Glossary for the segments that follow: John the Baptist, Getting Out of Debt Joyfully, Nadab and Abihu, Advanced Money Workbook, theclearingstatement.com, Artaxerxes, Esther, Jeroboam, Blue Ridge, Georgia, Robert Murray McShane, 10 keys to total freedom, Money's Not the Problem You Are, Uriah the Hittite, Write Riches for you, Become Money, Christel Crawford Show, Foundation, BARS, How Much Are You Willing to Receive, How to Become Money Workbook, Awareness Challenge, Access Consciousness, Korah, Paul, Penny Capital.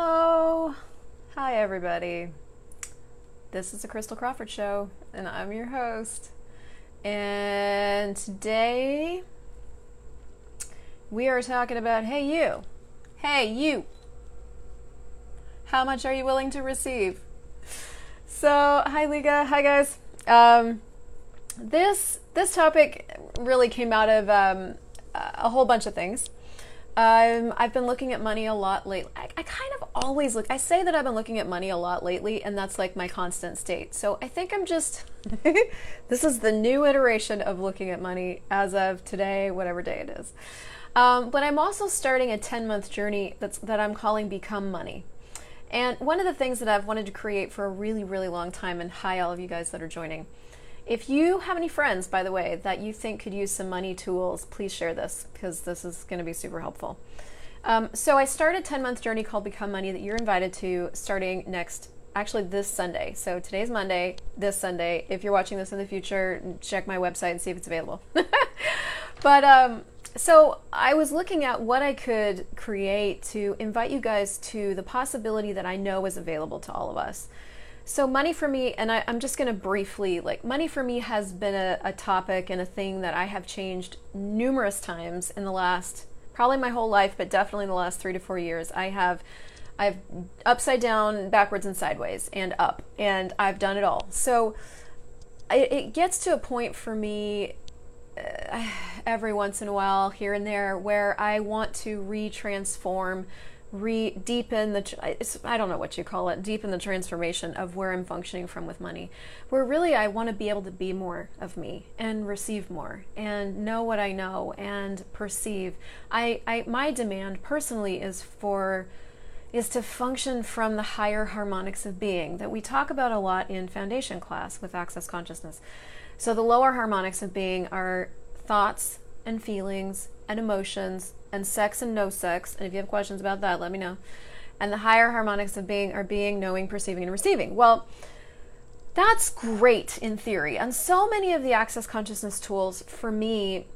Hello! Hi everybody. This is the Christel Crawford Show and I'm your host. And today we are talking about, hey you, how much are you willing to receive? So, hi Liga, hi guys. This topic really came out of a whole bunch of things. I've been looking at money a lot lately. I kind of always look. I say that I've been looking at money a lot lately, and that's like my constant state. So I think I'm just, this is the new iteration of looking at money as of today, whatever day it is. But I'm also starting a 10-month journey that I'm calling Become Money. And one of the things that I've wanted to create for a really, really long time, and hi all of you guys that are joining. If you have any friends, by the way, that you think could use some money tools, please share this because this is going to be super helpful. So I started a 10-month journey called Become Money that you're invited to starting this Sunday. So today's Monday, this Sunday. If you're watching this in the future, check my website and see if it's available. But so I was looking at what I could create to invite you guys to the possibility that I know is available to all of us. So money for me, and I'm just going to briefly, money for me has been a topic and a thing that I have changed numerous times in the last, probably my whole life, but definitely in the last 3 to 4 years. I've upside down, backwards and sideways, and up, and I've done it all. So it gets to a point for me every once in a while, here and there, where I want to deepen the, I don't know what you call it, deepen the transformation of where I'm functioning from with money, where really I want to be able to be more of me and receive more and know what I know and perceive. My demand personally is to function from the higher harmonics of being that we talk about a lot in Foundation class with Access Consciousness. So the lower harmonics of being are thoughts and feelings and emotions and sex and no sex, and if you have questions about that, let me know. And the higher harmonics of being are being, knowing, perceiving, and receiving. Well, that's great in theory, and so many of the Access Consciousness tools for me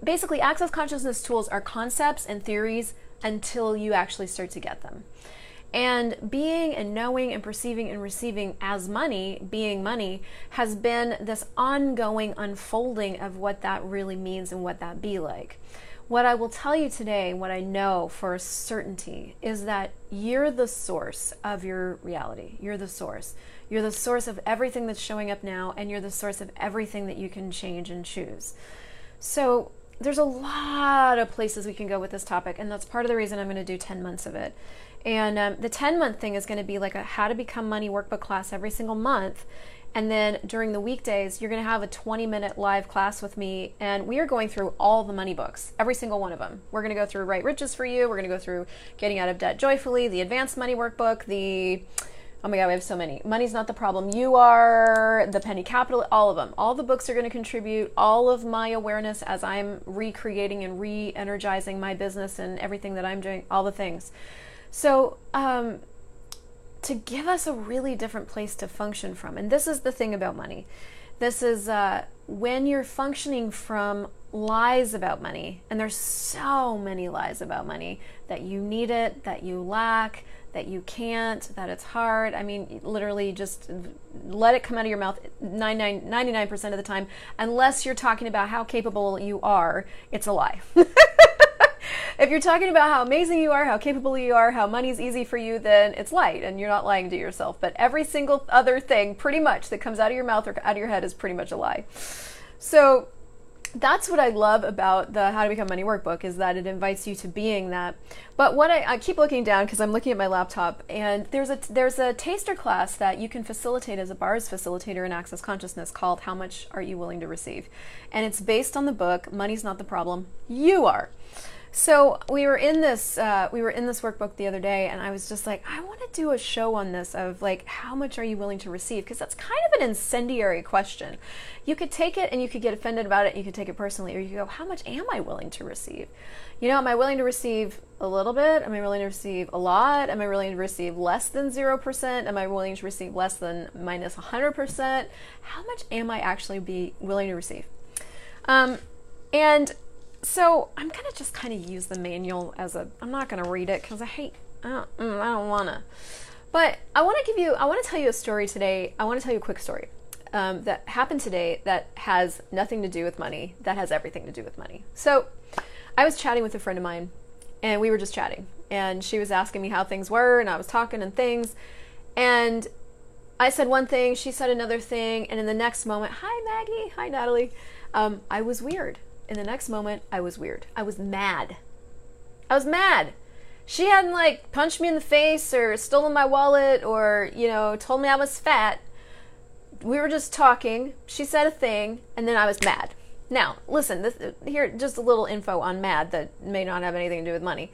basically Access Consciousness tools are concepts and theories until you actually start to get them. And being and knowing and perceiving and receiving as money, being money, has been this ongoing unfolding of what that really means and what that be like. What I will tell you today, what I know for certainty, is that you're the source of your reality. You're the source. You're the source of everything that's showing up now, and you're the source of everything that you can change and choose. So there's a lot of places we can go with this topic, and that's part of the reason I'm going to do 10 months of it. And the 10-month thing is going to be like a How to Become Money Workbook class every single month. And then during the weekdays, you're going to have a 20-minute live class with me, and we are going through all the money books, every single one of them. We're going to go through Write Riches for You, we're going to go through Getting Out of Debt Joyfully, the Advanced Money Workbook, oh my God, we have so many. Money's Not the Problem You Are, the Penny Capital, all of them. All the books are going to contribute, all of my awareness as I'm recreating and re-energizing my business and everything that I'm doing, all the things. So, to give us a really different place to function from. And this is the thing about money. This is when you're functioning from lies about money, and there's so many lies about money, that you need it, that you lack, that you can't, that it's hard. I mean, literally just let it come out of your mouth 99% of the time. Unless you're talking about how capable you are, it's a lie. If you're talking about how amazing you are, how capable you are, how money's easy for you, then it's light and you're not lying to yourself. But every single other thing pretty much that comes out of your mouth or out of your head is pretty much a lie. So that's what I love about the How to Become Money Workbook, is that it invites you to being that. But what I keep looking down because I'm looking at my laptop, and there's a taster class that you can facilitate as a BARS facilitator in Access Consciousness called How Much Are You Willing to Receive? And it's based on the book, Money's Not the Problem, You Are. So we were in this workbook the other day, and I was just like, I want to do a show on this of like, how much are you willing to receive? Because that's kind of an incendiary question. You could take it and you could get offended about it, and you could take it personally, or you could go, how much am I willing to receive? You know, am I willing to receive a little bit? Am I willing to receive a lot? Am I willing to receive less than 0%? Am I willing to receive less than minus 100%? How much am I actually willing to receive? So I'm going to just kind of use the manual I'm not going to read it because I hate, I don't wanna. But I want to tell you a story today. I want to tell you a quick story that happened today that has nothing to do with money, that has everything to do with money. So I was chatting with a friend of mine, and we were just chatting, and she was asking me how things were, and I was talking and things, and I said one thing, she said another thing, and in the next moment, hi Maggie, hi Natalie, I was weird. In the next moment, I was weird. I was mad. I was mad. She hadn't like punched me in the face or stolen my wallet or, you know, told me I was fat. We were just talking. She said a thing, and then I was mad. Now, listen, here, just a little info on mad that may not have anything to do with money.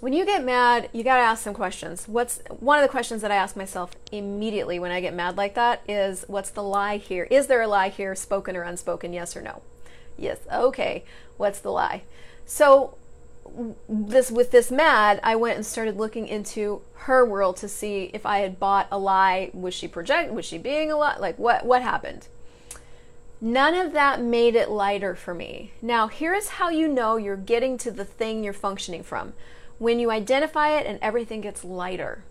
When you get mad, you gotta ask some questions. One of the questions that I ask myself immediately when I get mad like that is, what's the lie here? Is there a lie here, spoken or unspoken, yes or no? Yes, okay, what's the lie? So, with this mad, I went and started looking into her world to see if I had bought a lie. Was she being a lie? Like what happened? None of that made it lighter for me. Now, here's how you know you're getting to the thing you're functioning from. When you identify it and everything gets lighter.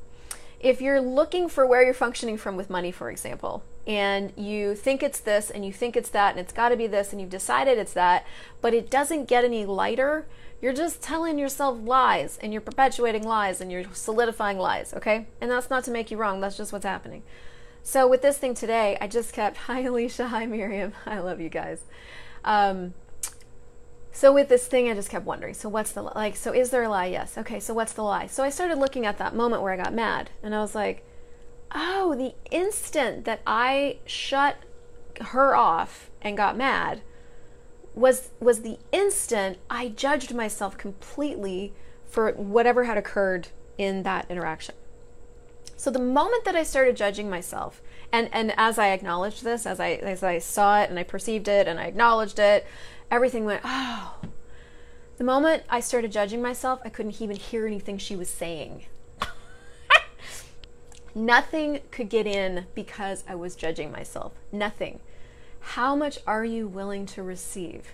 If you're looking for where you're functioning from with money, for example, and you think it's this and you think it's that and it's got to be this and you've decided it's that, but it doesn't get any lighter, you're just telling yourself lies, and you're perpetuating lies, and you're solidifying lies, okay? And that's not to make you wrong, that's just what's happening. So with this thing today, I just kept, hi Alicia, hi Miriam, I love you guys. So with this thing, I just kept wondering, so what's the, like, so is there a lie? Yes, okay, so what's the lie? So I started looking at that moment where I got mad, and I was like, oh, the instant that I shut her off and got mad, was the instant I judged myself completely for whatever had occurred in that interaction. So the moment that I started judging myself, and as I acknowledged this, as I saw it and I perceived it and I acknowledged it, everything went, oh. The moment I started judging myself, I couldn't even hear anything she was saying. Nothing could get in because I was judging myself. Nothing. How much are you willing to receive?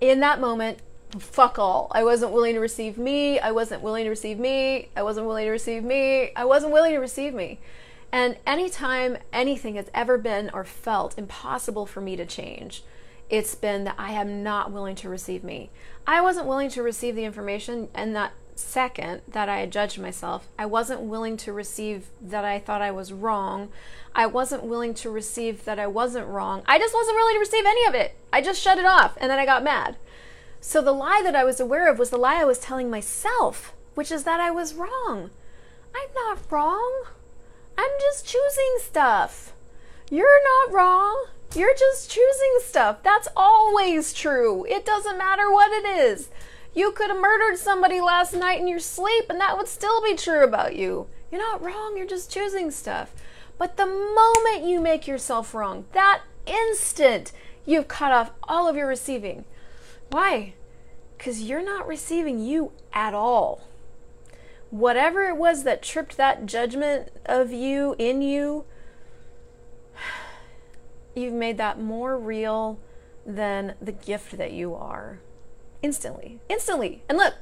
In that moment, fuck all. I wasn't willing to receive me. I wasn't willing to receive me. I wasn't willing to receive me. I wasn't willing to receive me. And anytime anything has ever been or felt impossible for me to change, it's been that I am not willing to receive me. I wasn't willing to receive the information in that second that I had judged myself. I wasn't willing to receive that I thought I was wrong. I wasn't willing to receive that I wasn't wrong. I just wasn't willing to receive any of it. I just shut it off, and then I got mad. So the lie that I was aware of was the lie I was telling myself, which is that I was wrong. I'm not wrong. I'm just choosing stuff. You're not wrong. You're just choosing stuff. That's always true. It doesn't matter what it is. You could have murdered somebody last night in your sleep, and that would still be true about you. You're not wrong, you're just choosing stuff. But the moment you make yourself wrong, that instant, you've cut off all of your receiving. Why? Because you're not receiving you at all. Whatever it was that tripped that judgment of you, in you, you've made that more real than the gift that you are. Instantly. And look,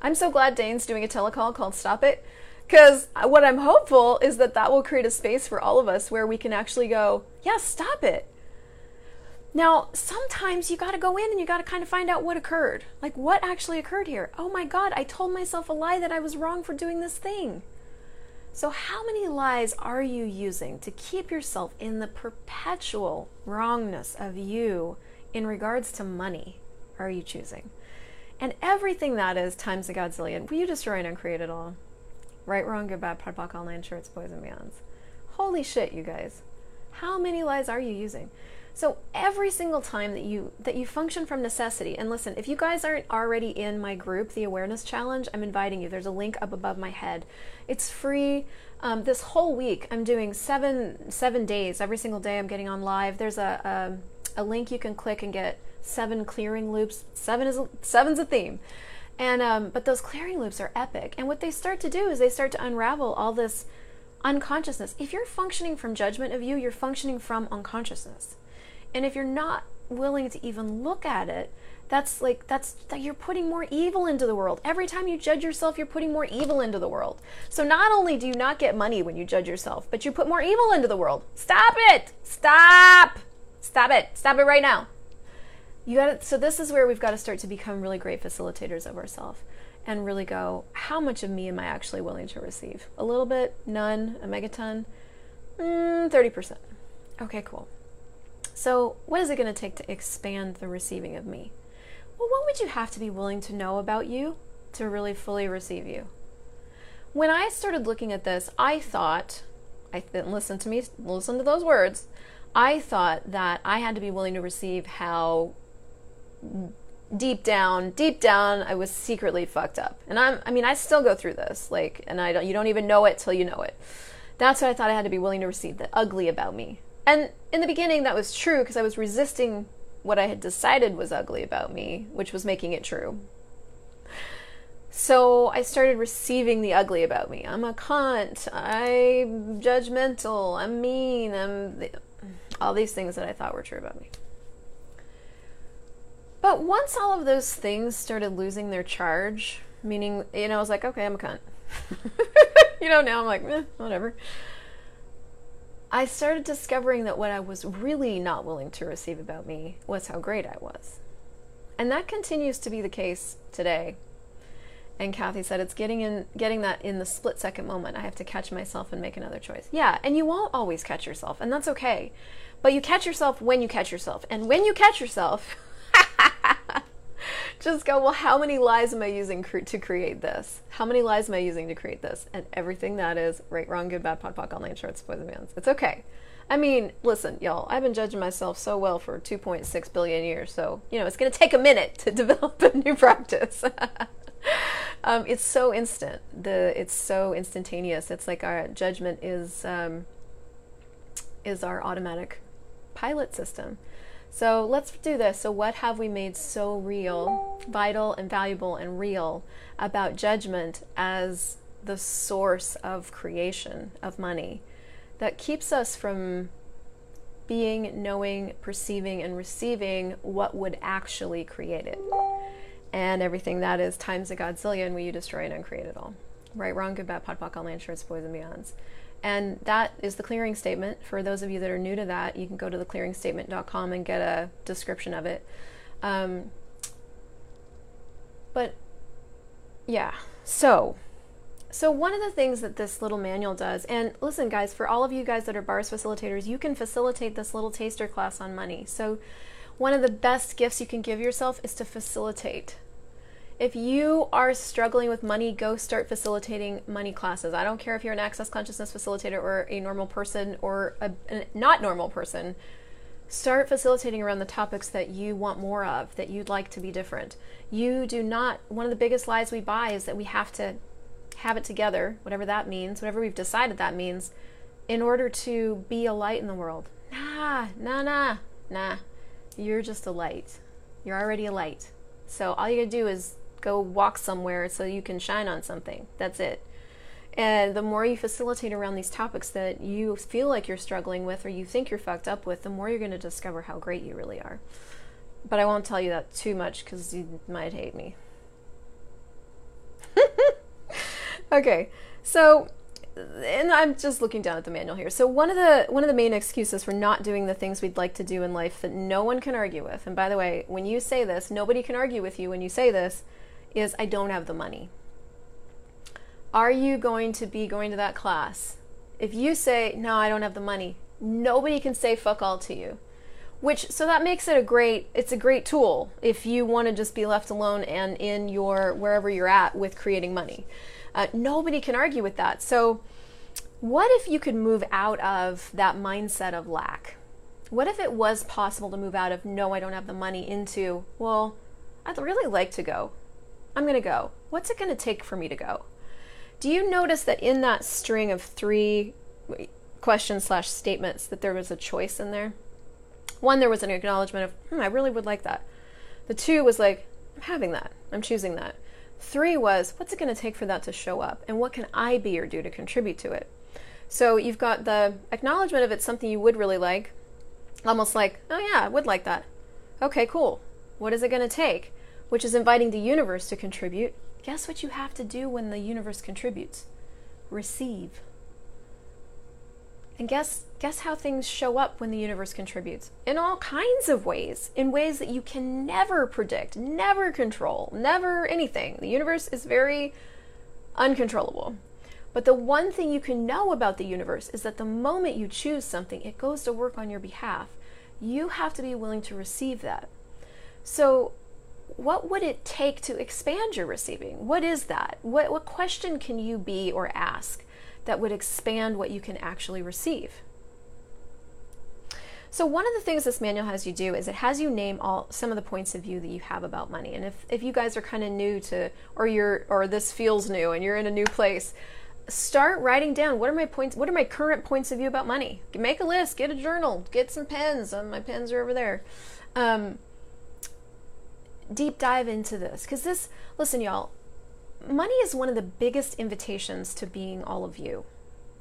I'm so glad Dane's doing a telecall called Stop It, because what I'm hopeful is that will create a space for all of us where we can actually go, yeah, stop it. Now, sometimes you got to go in and you got to kind of find out what occurred. Like, what actually occurred here? Oh my God, I told myself a lie that I was wrong for doing this thing. So how many lies are you using to keep yourself in the perpetual wrongness of you in regards to money? Are you choosing? And everything that is times a godzillion. Will you destroy and uncreate it all? Right, wrong, good, bad, pod, pock, all nine shirts, boys and beyonds. Holy shit, you guys. How many lies are you using? So every single time that you function from necessity, and listen, if you guys aren't already in my group, the Awareness Challenge, I'm inviting you. There's a link up above my head. It's free. This whole week, I'm doing seven days. Every single day I'm getting on live. There's a link you can click and get 7 clearing loops. Seven's a theme, and but those clearing loops are epic. And what they start to do is they start to unravel all this unconsciousness. If you're functioning from judgment of you, you're functioning from unconsciousness. And if you're not willing to even look at it, that you're putting more evil into the world. Every time you judge yourself, you're putting more evil into the world. So not only do you not get money when you judge yourself, but you put more evil into the world. Stop it. Stop. Stop it. Stop it right now. You got it. So this is where we've got to start to become really great facilitators of ourselves and really go, how much of me am I actually willing to receive? A little bit, none, a megaton, 30%. Okay, cool. So what is it going to take to expand the receiving of me? Well, what would you have to be willing to know about you to really fully receive you? When I started looking at this, I thought, listen to those words, I thought that I had to be willing to receive how deep down, I was secretly fucked up. And I still go through this, you don't even know it till you know it. That's what I thought I had to be willing to receive, the ugly about me. And in the beginning, that was true because I was resisting what I had decided was ugly about me, which was making it true. So I started receiving the ugly about me. I'm a cunt, I'm judgmental, I'm mean, all these things that I thought were true about me. But once all of those things started losing their charge, meaning, I was like, okay, I'm a cunt. Now I'm like, whatever. I started discovering that what I was really not willing to receive about me was how great I was. And that continues to be the case today. And Kathy said, it's getting that in the split-second moment. I have to catch myself and make another choice. Yeah, and you won't always catch yourself, and that's okay. But you catch yourself when you catch yourself. And when you catch yourself, just go, well, how many lies am I using to create this? How many lies am I using to create this? And everything that is right, wrong, good, bad, pot, pock, online, shorts, boys, and bands. It's okay. I mean, listen, y'all, I've been judging myself so well for 2.6 billion years. So, it's going to take a minute to develop a new practice. It's so instant. It's so instantaneous. It's like our judgment is our automatic pilot system. So let's do this. So what have we made so real, vital and valuable and real about judgment as the source of creation of money that keeps us from being, knowing, perceiving, and receiving what would actually create it? And everything that is times a godzillion, will you destroy and uncreate it all? Right, wrong, good, bad, pot, pock, online, shorts, boys, and beyonds. And that is the clearing statement. For those of you that are new to that, you can go to theclearingstatement.com and get a description of it. So one of the things that this little manual does, and listen guys, for all of you guys that are bars facilitators, you can facilitate this little taster class on money. So one of the best gifts you can give yourself is to facilitate. If you are struggling with money, go start facilitating money classes. I don't care if you're an access consciousness facilitator or a normal person or a not normal person. Start facilitating around the topics that you want more of, that you'd like to be different. One of the biggest lies we buy is that we have to have it together, whatever that means, whatever we've decided that means, in order to be a light in the world. Nah. You're just a light. You're already a light. So all you gotta do is go walk somewhere so you can shine on something. That's it. And the more you facilitate around these topics that you feel like you're struggling with or you think you're fucked up with, the more you're going to discover how great you really are. But I won't tell you that too much because you might hate me. Okay, so, and I'm just looking down at the manual here. So one of the main excuses for not doing the things we'd like to do in life that no one can argue with, and by the way, when you say this, nobody can argue with you when you say this, is I don't have the money. Are you going to be going to that class? If you say, no, I don't have the money, nobody can say fuck all to you. So that makes it a great tool if you want to just be left alone and in your, wherever you're at with creating money. Nobody can argue with that. So what if you could move out of that mindset of lack? What if it was possible to move out of, no, I don't have the money, into, well, I'd really like to go. I'm going to go. What's it going to take for me to go? Do you notice that in that string of 3 questions/statements that there was a choice in there? 1, there was an acknowledgement of, I really would like that. The 2 was like, I'm having that. I'm choosing that. 3 was, what's it going to take for that to show up? And what can I be or do to contribute to it? So you've got the acknowledgement of it's something you would really like, almost like, oh yeah, I would like that. okay, cool, what is it going to take? Which is inviting the universe to contribute. Guess what you have to do when the universe contributes? Receive. And guess how things show up when the universe contributes? In all kinds of ways, in ways that you can never predict, never control, never anything. The universe is very uncontrollable. But the one thing you can know about the universe is that the moment you choose something, it goes to work on your behalf. You have to be willing to receive that. So what would it take to expand your receiving? What is that? What question can you be or ask that would expand what you can actually receive? So one of the things this manual has you do is it has you name some of the points of view that you have about money. And if you guys are kind of new to, or this feels new and you're in a new place, start writing down, what are my points, what are my current points of view about money? Make a list, get a journal, get some pens. My pens are over there. Deep dive into this, because this, listen y'all, money is one of the biggest invitations to being all of you.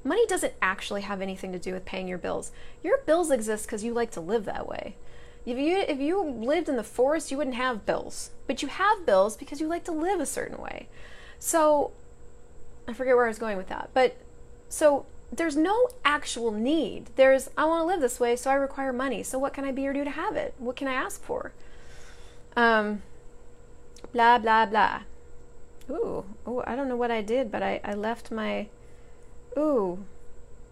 Money doesn't actually have anything to do with paying your bills. Your bills exist because you like to live that way. If you lived in the forest, you wouldn't have bills, but you have bills because you like to live a certain way. So I forget where I was going with that, but so there's no actual need. There's, I want to live this way, so I require money. So what can I be or do to have it? What can I ask for? Blah, blah, blah. Ooh, I don't know what I did, but I left my, ooh,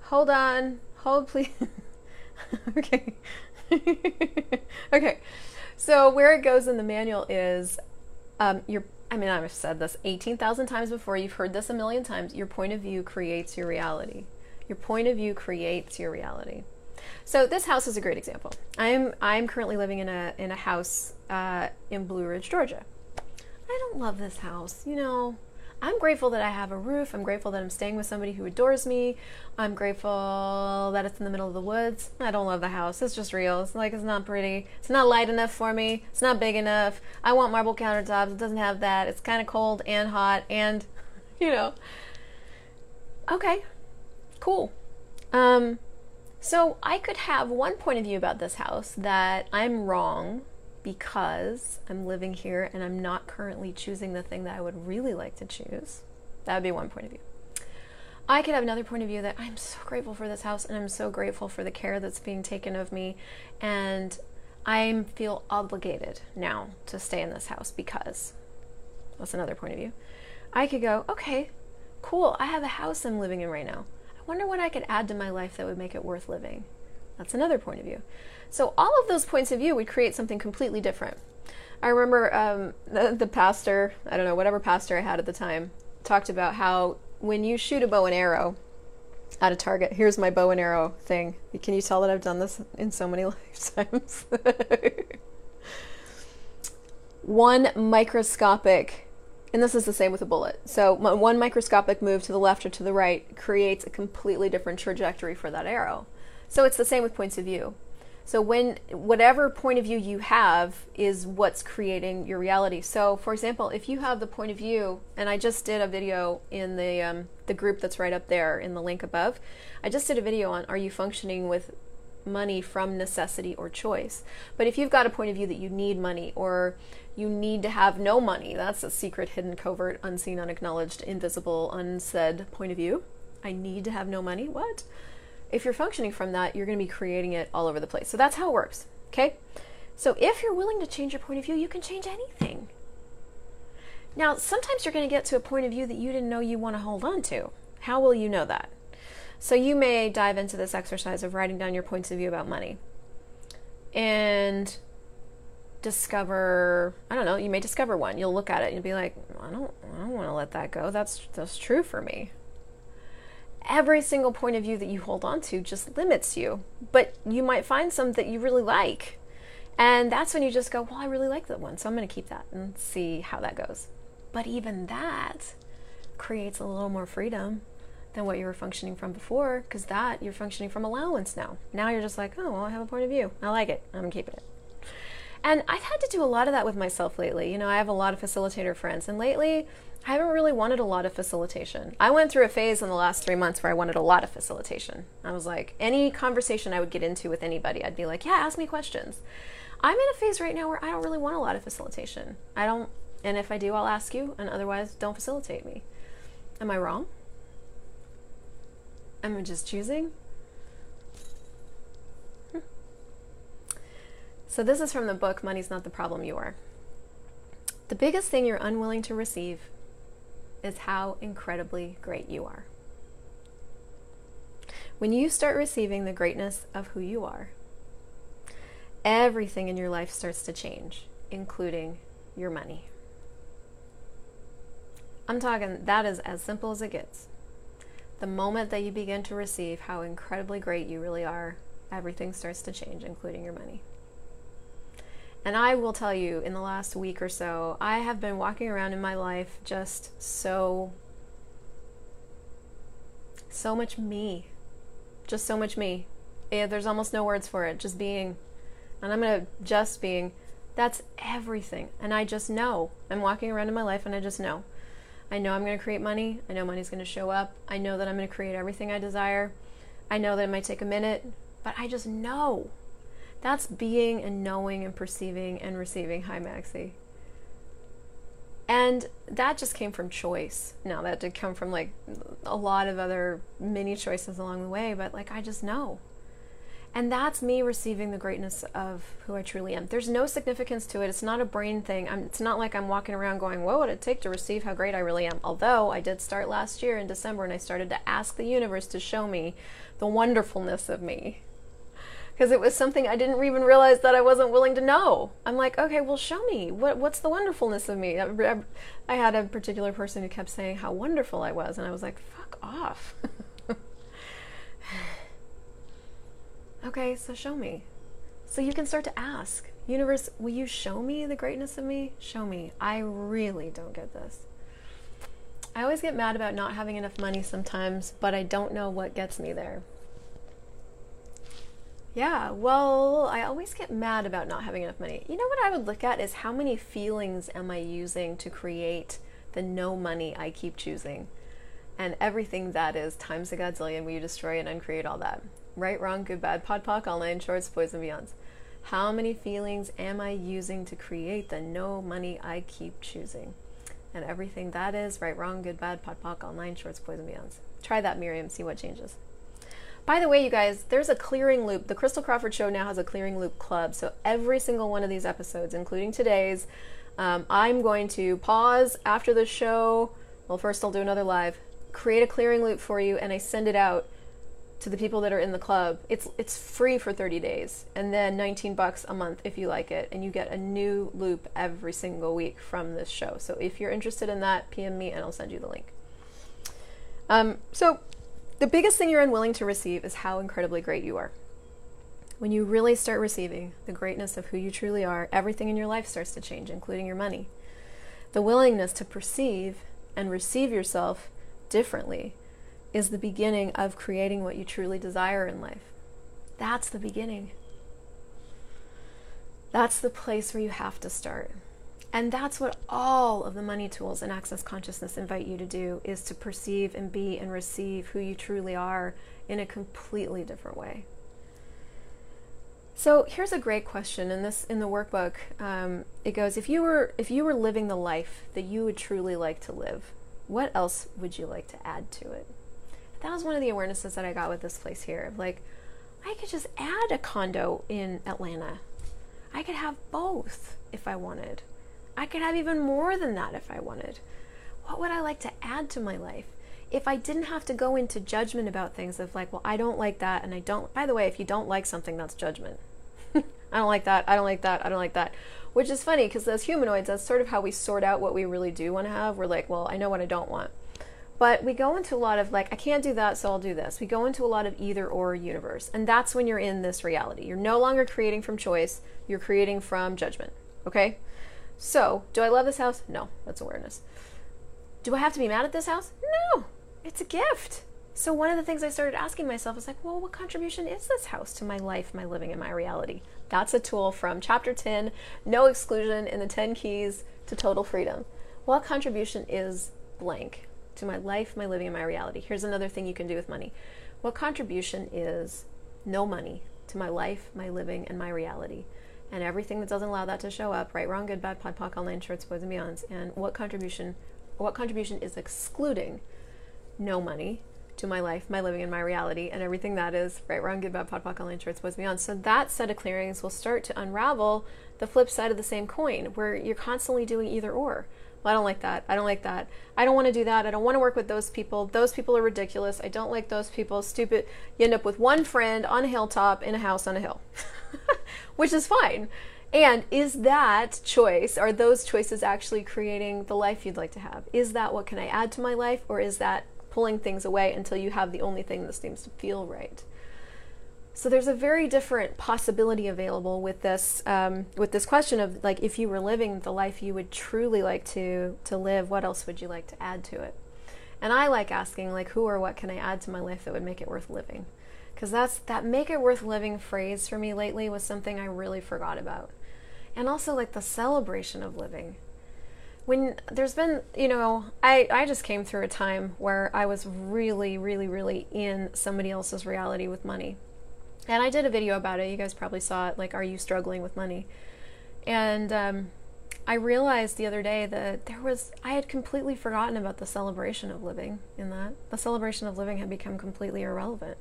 hold on, hold please. Okay. Okay. So where it goes in the manual is, I've said this 18,000 times before, you've heard this a million times, your point of view creates your reality. Your point of view creates your reality. So this house is a great example. I'm currently living in a house in Blue Ridge, Georgia. I don't love this house, you know. I'm grateful that I have a roof. I'm grateful that I'm staying with somebody who adores me. I'm grateful that it's in the middle of the woods. I don't love the house. It's just real. It's like, it's not pretty. It's not light enough for me. It's not big enough. I want marble countertops. It doesn't have that. It's kind of cold and hot and, you know. Okay, cool. So I could have one point of view about this house that I'm wrong because I'm living here and I'm not currently choosing the thing that I would really like to choose. That would be one point of view. I could have another point of view that I'm so grateful for this house and I'm so grateful for the care that's being taken of me, and I feel obligated now to stay in this house because that's another point of view. I could go, okay, cool, I have a house I'm living in right now. I wonder what I could add to my life that would make it worth living. That's another point of view. So all of those points of view would create something completely different. I remember the pastor, I don't know, whatever pastor I had at the time, talked about how when you shoot a bow and arrow at a target, here's my bow and arrow thing. Can you tell that I've done this in so many lifetimes? One microscopic, and this is the same with a bullet. So one microscopic move to the left or to the right creates a completely different trajectory for that arrow. So it's the same with points of view. So whatever point of view you have is what's creating your reality. So for example, if you have the point of view, and I just did a video in the group that's right up there in the link above, I just did a video on, are you functioning with money from necessity or choice? But if you've got a point of view that you need money or you need to have no money, that's a secret, hidden, covert, unseen, unacknowledged, invisible, unsaid point of view. I need to have no money, what? If you're functioning from that, you're going to be creating it all over the place. So that's how it works, okay? So if you're willing to change your point of view, you can change anything. Now, sometimes you're going to get to a point of view that you didn't know you want to hold on to. How will you know that? So you may dive into this exercise of writing down your points of view about money and discover, I don't know, you may discover one. You'll look at it and you'll be like, I don't want to let that go. That's true for me. Every single point of view that you hold on to just limits you, but you might find some that you really like. And that's when you just go, well, I really like that one, so I'm going to keep that and see how that goes. But even that creates a little more freedom than what you were functioning from before, because that you're functioning from allowance now. Now you're just like, oh, well, I have a point of view. I like it. I'm keeping it. And I've had to do a lot of that with myself lately. You know, I have a lot of facilitator friends, and lately I haven't really wanted a lot of facilitation. I went through a phase in the last 3 months where I wanted a lot of facilitation. I was like, any conversation I would get into with anybody, I'd be like, yeah, ask me questions. I'm in a phase right now where I don't really want a lot of facilitation. I don't, and if I do, I'll ask you, and otherwise don't facilitate me. Am I wrong? Am I just choosing? So this is from the book, Money's Not the Problem You Are. The biggest thing you're unwilling to receive is how incredibly great you are. When you start receiving the greatness of who you are, everything in your life starts to change, including your money. I'm talking, that is as simple as it gets. The moment that you begin to receive how incredibly great you really are, everything starts to change, including your money. And I will tell you, in the last week or so, I have been walking around in my life just so much me. Just so much me. There's almost no words for it. Just being. And I'm going to just being. That's everything. And I just know. I'm walking around in my life and I just know. I know I'm going to create money. I know money's going to show up. I know that I'm going to create everything I desire. I know that it might take a minute, but I just know. That's being and knowing and perceiving and receiving. Hi, Maxie. And that just came from choice. Now, that did come from like a lot of other mini choices along the way, but like I just know. And that's me receiving the greatness of who I truly am. There's no significance to it. It's not a brain thing. It's not like I'm walking around going, what would it take to receive how great I really am? Although I did start last year in December, and I started to ask the universe to show me the wonderfulness of me. Because it was something I didn't even realize that I wasn't willing to know. I'm like, okay, well, show me. What's the wonderfulness of me? I had a particular person who kept saying how wonderful I was, and I was like, fuck off. Okay, so show me. So you can start to ask. Universe, will you show me the greatness of me? Show me. I really don't get this. I always get mad about not having enough money sometimes, but I don't know what gets me there. Yeah, well, I always get mad about not having enough money. You know what I would look at is how many feelings am I using to create the no money I keep choosing? And everything that is times a godzillion, will you destroy and uncreate all that? Right, wrong, good, bad, podpoc, all nine shorts, boys and beyonds. How many feelings am I using to create the no money I keep choosing? And everything that is right, wrong, good, bad, podpoc, all nine shorts, boys and beyonds. Try that, Miriam, see what changes. By the way, you guys, there's a clearing loop. The Christel Crawford Show now has a clearing loop club. So every single one of these episodes, including today's, I'm going to pause after the show. Well, first I'll do another live, create a clearing loop for you, and I send it out to the people that are in the club. It's free for 30 days, and then $19 a month if you like it, and you get a new loop every single week from this show. So if you're interested in that, PM me and I'll send you the link. So the biggest thing you're unwilling to receive is how incredibly great you are. When you really start receiving the greatness of who you truly are, everything in your life starts to change, including your money. The willingness to perceive and receive yourself differently is the beginning of creating what you truly desire in life. That's the beginning. That's the place where you have to start. And that's what all of the money tools and Access Consciousness invite you to do, is to perceive and be and receive who you truly are in a completely different way. So here's a great question, and this in the workbook, it goes, if you were living the life that you would truly like to live, what else would you like to add to it? That was one of the awarenesses that I got with this place here. Like, I could just add a condo in Atlanta. I could have both if I wanted. I could have even more than that if I wanted. What would I like to add to my life? If I didn't have to go into judgment about things of like, well, I don't like that, and I don't, by the way, if you don't like something, that's judgment. I don't like that, I don't like that, I don't like that. Which is funny, because as humanoids, that's sort of how we sort out what we really do want to have. We're like, well, I know what I don't want. But we go into a lot of like, I can't do that, so I'll do this. We go into a lot of either or universe. And that's when you're in this reality. You're no longer creating from choice, you're creating from judgment, okay? So, do I love this house? No, that's awareness. Do I have to be mad at this house? No, it's a gift. So one of the things I started asking myself is like, well, what contribution is this house to my life, my living, and my reality? That's a tool from chapter 10, no exclusion, in the 10 keys to total freedom. What contribution is blank to my life, my living, and my reality? Here's another thing you can do with money. What contribution is no money to my life, my living, and my reality? and everything that doesn't allow that to show up, right, wrong, good, bad, pod, poc, online, shorts, boys and beyonds, and what contribution is excluding no money to my life, my living, and my reality, and everything that is right, wrong, good, bad, pod, poc, online, shorts, boys and beyonds. So that set of clearings will start to unravel the flip side of the same coin, where you're constantly doing either or. Well, I don't like that. I don't like that. I don't want to do that. I don't want to work with those people. Those people are ridiculous. I don't like those people. Stupid. You end up with one friend on a hilltop in a house on a hill, which is fine. And is that choice, are those choices actually creating the life you'd like to have? Is that what can I add to my life, or is that pulling things away until you have the only thing that seems to feel right? So there's a very different possibility available with this question of, like, if you were living the life you would truly like to live, what else would you like to add to it? And I like asking, like, who or what can I add to my life that would make it worth living? Because that make it worth living phrase for me lately was something I really forgot about. And also, like, the celebration of living. When there's been, you know, I just came through a time where I was really, really, really in somebody else's reality with money. And I did a video about it. You guys probably saw it. Like, are you struggling with money? And I realized the other day that I had completely forgotten about the celebration of living in that. The celebration of living had become completely irrelevant.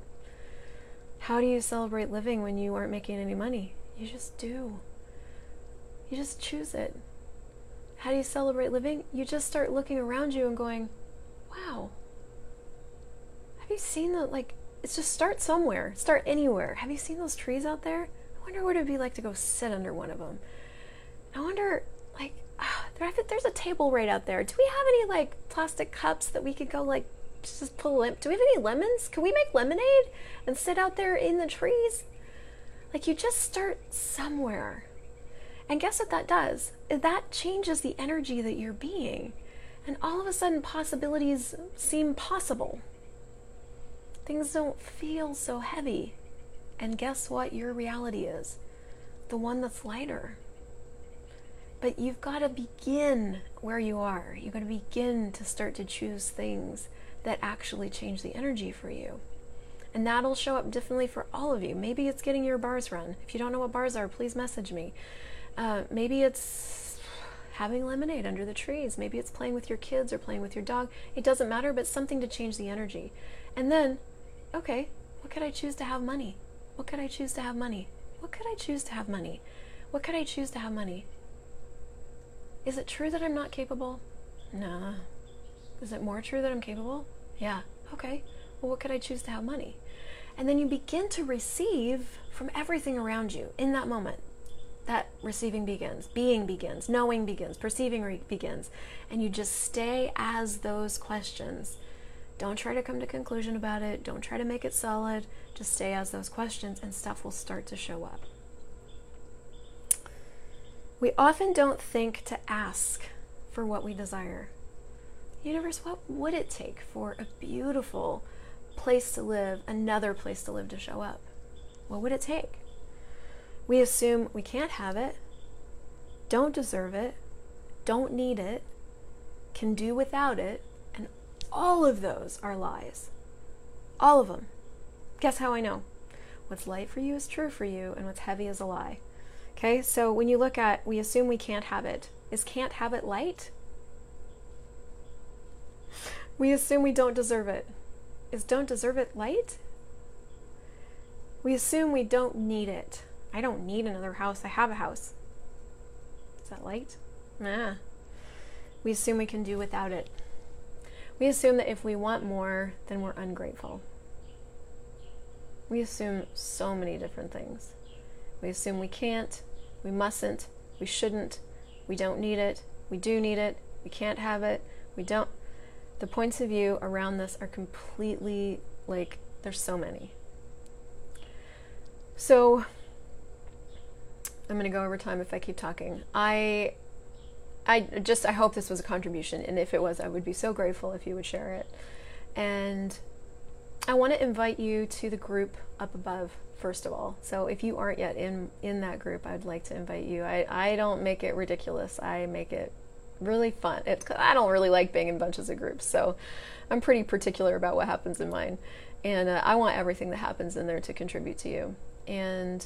How do you celebrate living when you aren't making any money? You just do. You just choose it. How do you celebrate living? You just start looking around you and going, wow. Have you seen that, like, it's just start somewhere. Start anywhere. Have you seen those trees out there? I wonder what it would be like to go sit under one of them. I wonder, like, there's a table right out there. Do we have any, like, plastic cups that we could go, like, just pull in? Do we have any lemons? Can we make lemonade and sit out there in the trees? Like, you just start somewhere. And guess what that does? That changes the energy that you're being. And all of a sudden, possibilities seem possible. Things don't feel so heavy. And guess what your reality is? The one that's lighter. But you've got to begin where you are. You've got to begin to start to choose things that actually change the energy for you. And that'll show up differently for all of you. Maybe it's getting your bars run. If you don't know what bars are, please message me. Maybe it's having lemonade under the trees. Maybe it's playing with your kids or playing with your dog. It doesn't matter, but something to change the energy. And then, okay, what could I choose to have money? What could I choose to have money? What could I choose to have money? What could I choose to have money? Is it true that I'm not capable? Nah. Is it more true that I'm capable? Yeah. Okay. Well, what could I choose to have money? And then you begin to receive from everything around you in that moment. That receiving begins, being begins, knowing begins, perceiving begins. And you just stay as those questions. Don't try to come to a conclusion about it. Don't try to make it solid. Just stay as those questions, and stuff will start to show up. We often don't think to ask for what we desire. Universe, what would it take for a beautiful place to live, another place to live to show up? What would it take? We assume we can't have it, don't deserve it, don't need it, can do without it. All of those are lies. All of them. Guess how I know? What's light for you is true for you, and what's heavy is a lie. Okay, so when you look at, we assume we can't have it. Is can't have it light? We assume we don't deserve it. Is don't deserve it light? We assume we don't need it. I don't need another house. I have a house. Is that light? Nah. We assume we can do without it. We assume that if we want more, then we're ungrateful. We assume so many different things. We assume we can't, we mustn't, we shouldn't, we don't need it, we do need it, we can't have it, we don't. The points of view around this are completely, like, there's so many. So, I'm going to go over time if I keep talking. I hope this was a contribution, and if it was, I would be so grateful if you would share it. And I want to invite you to the group up above, first of all. So if you aren't yet in that group, I'd like to invite you. I don't make it ridiculous. I make it really fun. I don't really like being in bunches of groups, so I'm pretty particular about what happens in mine. And I want everything that happens in there to contribute to you. And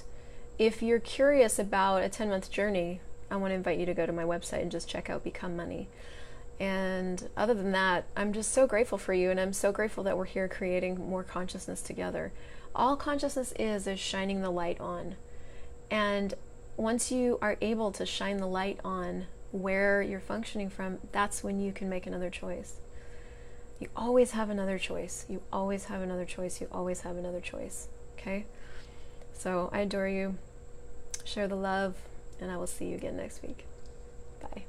If you're curious about a 10-month journey, I want to invite you to go to my website and just check out Become Money. And other than that, I'm just so grateful for you, and I'm so grateful that we're here creating more consciousness together. All consciousness is shining the light on. And once you are able to shine the light on where you're functioning from, that's when you can make another choice. You always have another choice. You always have another choice. You always have another choice. Okay? So I adore you. Share the love, and I will see you again next week. Bye.